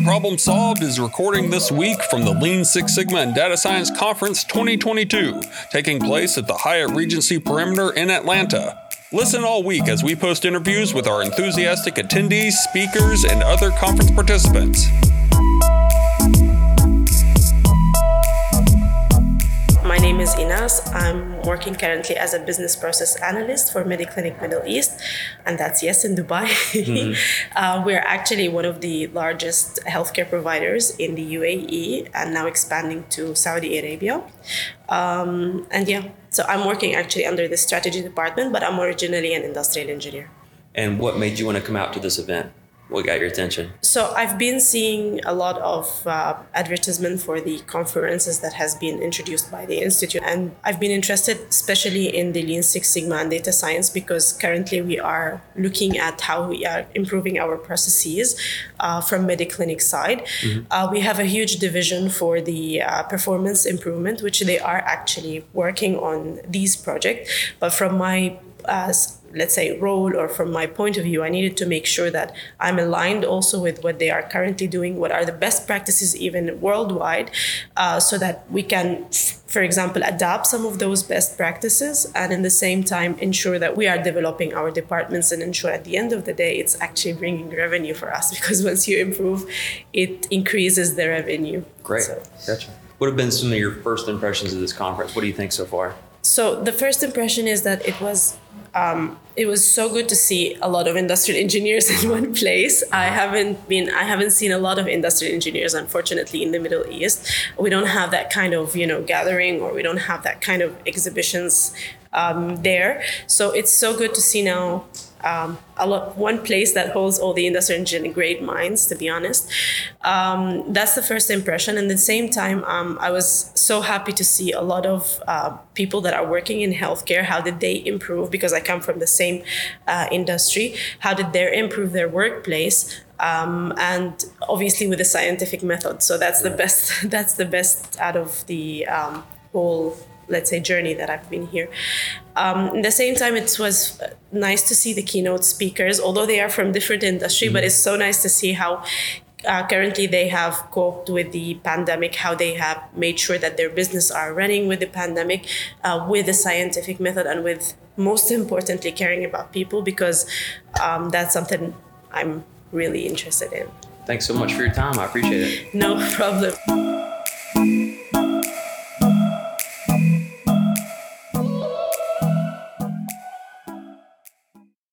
How Problem Solved is recording this week from the Lean Six Sigma and Data Science Conference 2022, taking place at the Hyatt Regency Perimeter in Atlanta. Listen all week as we post interviews with our enthusiastic attendees, speakers, and other conference participants. My name is Inas. I'm working currently as a business process analyst for MediClinic Middle East, and that's in Dubai. We're actually one of the largest healthcare providers in the UAE and now expanding to Saudi Arabia. So I'm working actually under the strategy department, but I'm originally an industrial engineer. And what made you want to come out to this event? What got your attention? So I've been seeing a lot of advertisement for the conferences that has been introduced by the Institute. And I've been interested especially in the Lean Six Sigma and data science because currently we are looking at how we are improving our processes from MediClinic side. We have a huge division for the performance improvement, which they are actually working on these projects. But from my role or from my point of view, I needed to make sure that I'm aligned also with what they are currently doing, what are the best practices even worldwide, so that we can, for example, adapt some of those best practices and in the same time ensure that we are developing our departments and ensure at the end of the day it's actually bringing revenue for us, because once you improve, it increases the revenue. Great, so. Gotcha. What have been some of your first impressions of this conference? What do you think so far? So the first impression is that it was so good to see a lot of industrial engineers in one place. I haven't seen a lot of industrial engineers, unfortunately, in the Middle East. We don't have that kind of, gathering, or we don't have that kind of exhibitions there. So it's so good to see now one place that holds all the industrial engineering great minds, to be honest. That's the first impression. And at the same time, I was so happy to see a lot of people that are working in healthcare. How did they improve? Because I come from the same industry. How did they improve their workplace? And obviously with a scientific method. So that's the best. That's the best out of the whole, journey that I've been here. At the same time, it was nice to see the keynote speakers, although they are from different industry, but it's so nice to see how currently they have coped with the pandemic, how they have made sure that their business are running with the pandemic, with a scientific method, and with, most importantly, caring about people, because that's something I'm really interested in. Thanks so much for your time. I appreciate it. No problem.